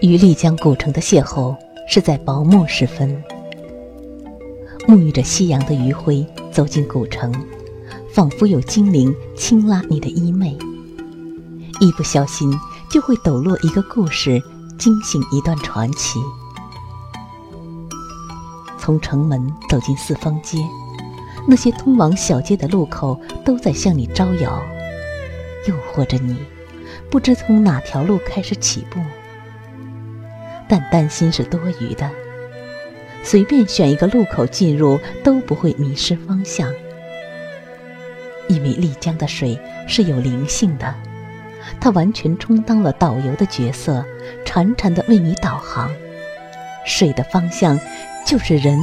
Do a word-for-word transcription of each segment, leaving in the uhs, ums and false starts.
与丽江古城的邂逅是在薄暮时分，沐浴着夕阳的余晖走进古城，仿佛有精灵轻拉你的衣袂，一不小心就会抖落一个故事，惊醒一段传奇。从城门走进四方街，那些通往小街的路口都在向你招摇，诱惑着你，不知从哪条路开始起步。但担心是多余的，随便选一个路口进入都不会迷失方向，因为丽江的水是有灵性的，它完全充当了导游的角色，潺潺地为你导航，水的方向就是人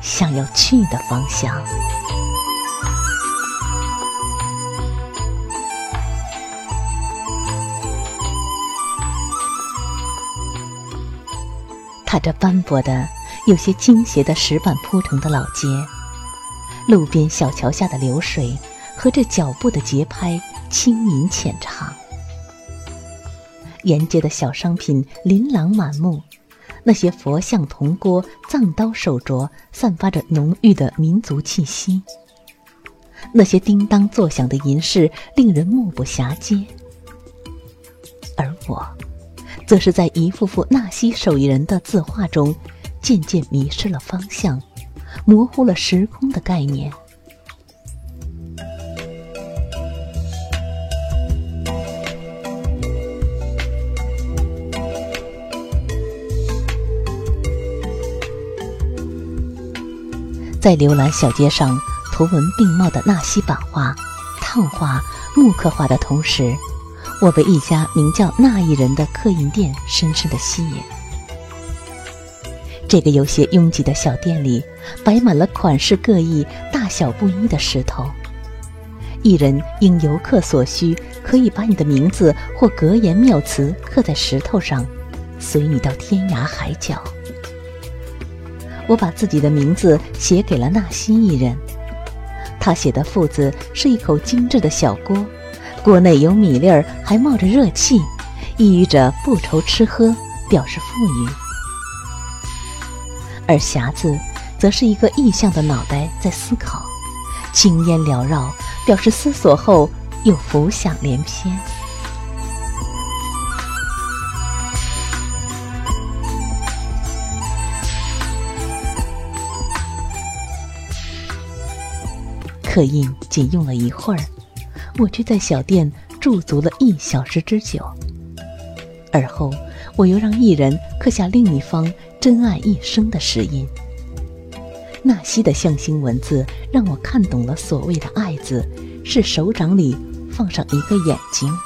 想要去的方向。踏着斑驳的、有些倾斜的石板铺成的老街，路边小桥下的流水和这脚步的节拍轻吟浅唱。沿街的小商品琳琅满目，那些佛像、铜锅、藏刀手镯散发着浓郁的民族气息，那些叮当作响的银饰令人目不暇接。而我则是在一幅幅纳西手艺人的字画中渐渐迷失了方向，模糊了时空的概念。在浏览小街上图文并茂的纳西版画、烫画、木刻画的同时，我被一家名叫那一人的刻印店深深地吸引。这个有些拥挤的小店里摆满了款式各异、大小不一的石头，一人应游客所需，可以把你的名字或格言妙词刻在石头上，随你到天涯海角。我把自己的名字写给了纳西一人，他写的副字是一口精致的小锅，锅内有米粒儿，还冒着热气，意喻着不愁吃喝，表示富裕。而匣子则是一个意象的脑袋在思考，青烟缭绕，表示思索后又浮想联翩。刻印仅用了一会儿，我却在小店驻足了一小时之久，而后我又让一人刻下另一方真爱一生的石印。纳西的象形文字让我看懂了所谓的爱字是手掌里放上一个眼睛。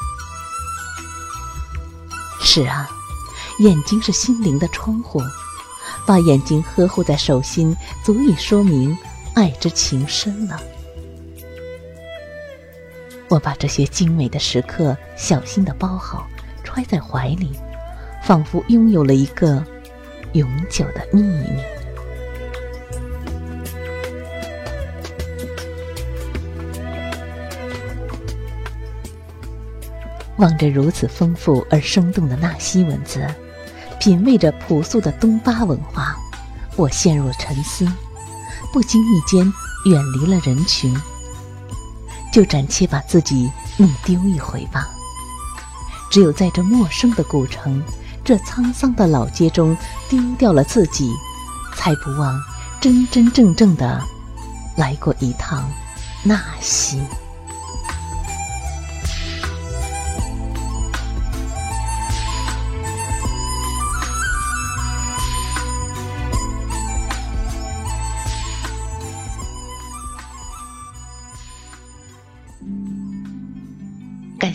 是啊，眼睛是心灵的窗户，把眼睛呵护在手心，足以说明爱之情深了。我把这些精美的时刻小心地包好，揣在怀里，仿佛拥有了一个永久的秘密。望着如此丰富而生动的纳西文字，品味着朴素的东巴文化，我陷入了沉思，不经意间远离了人群，就暂且把自己弄丢一回吧。只有在这陌生的古城，这沧桑的老街中丢掉了自己，才不忘真真正正的来过一趟纳西。感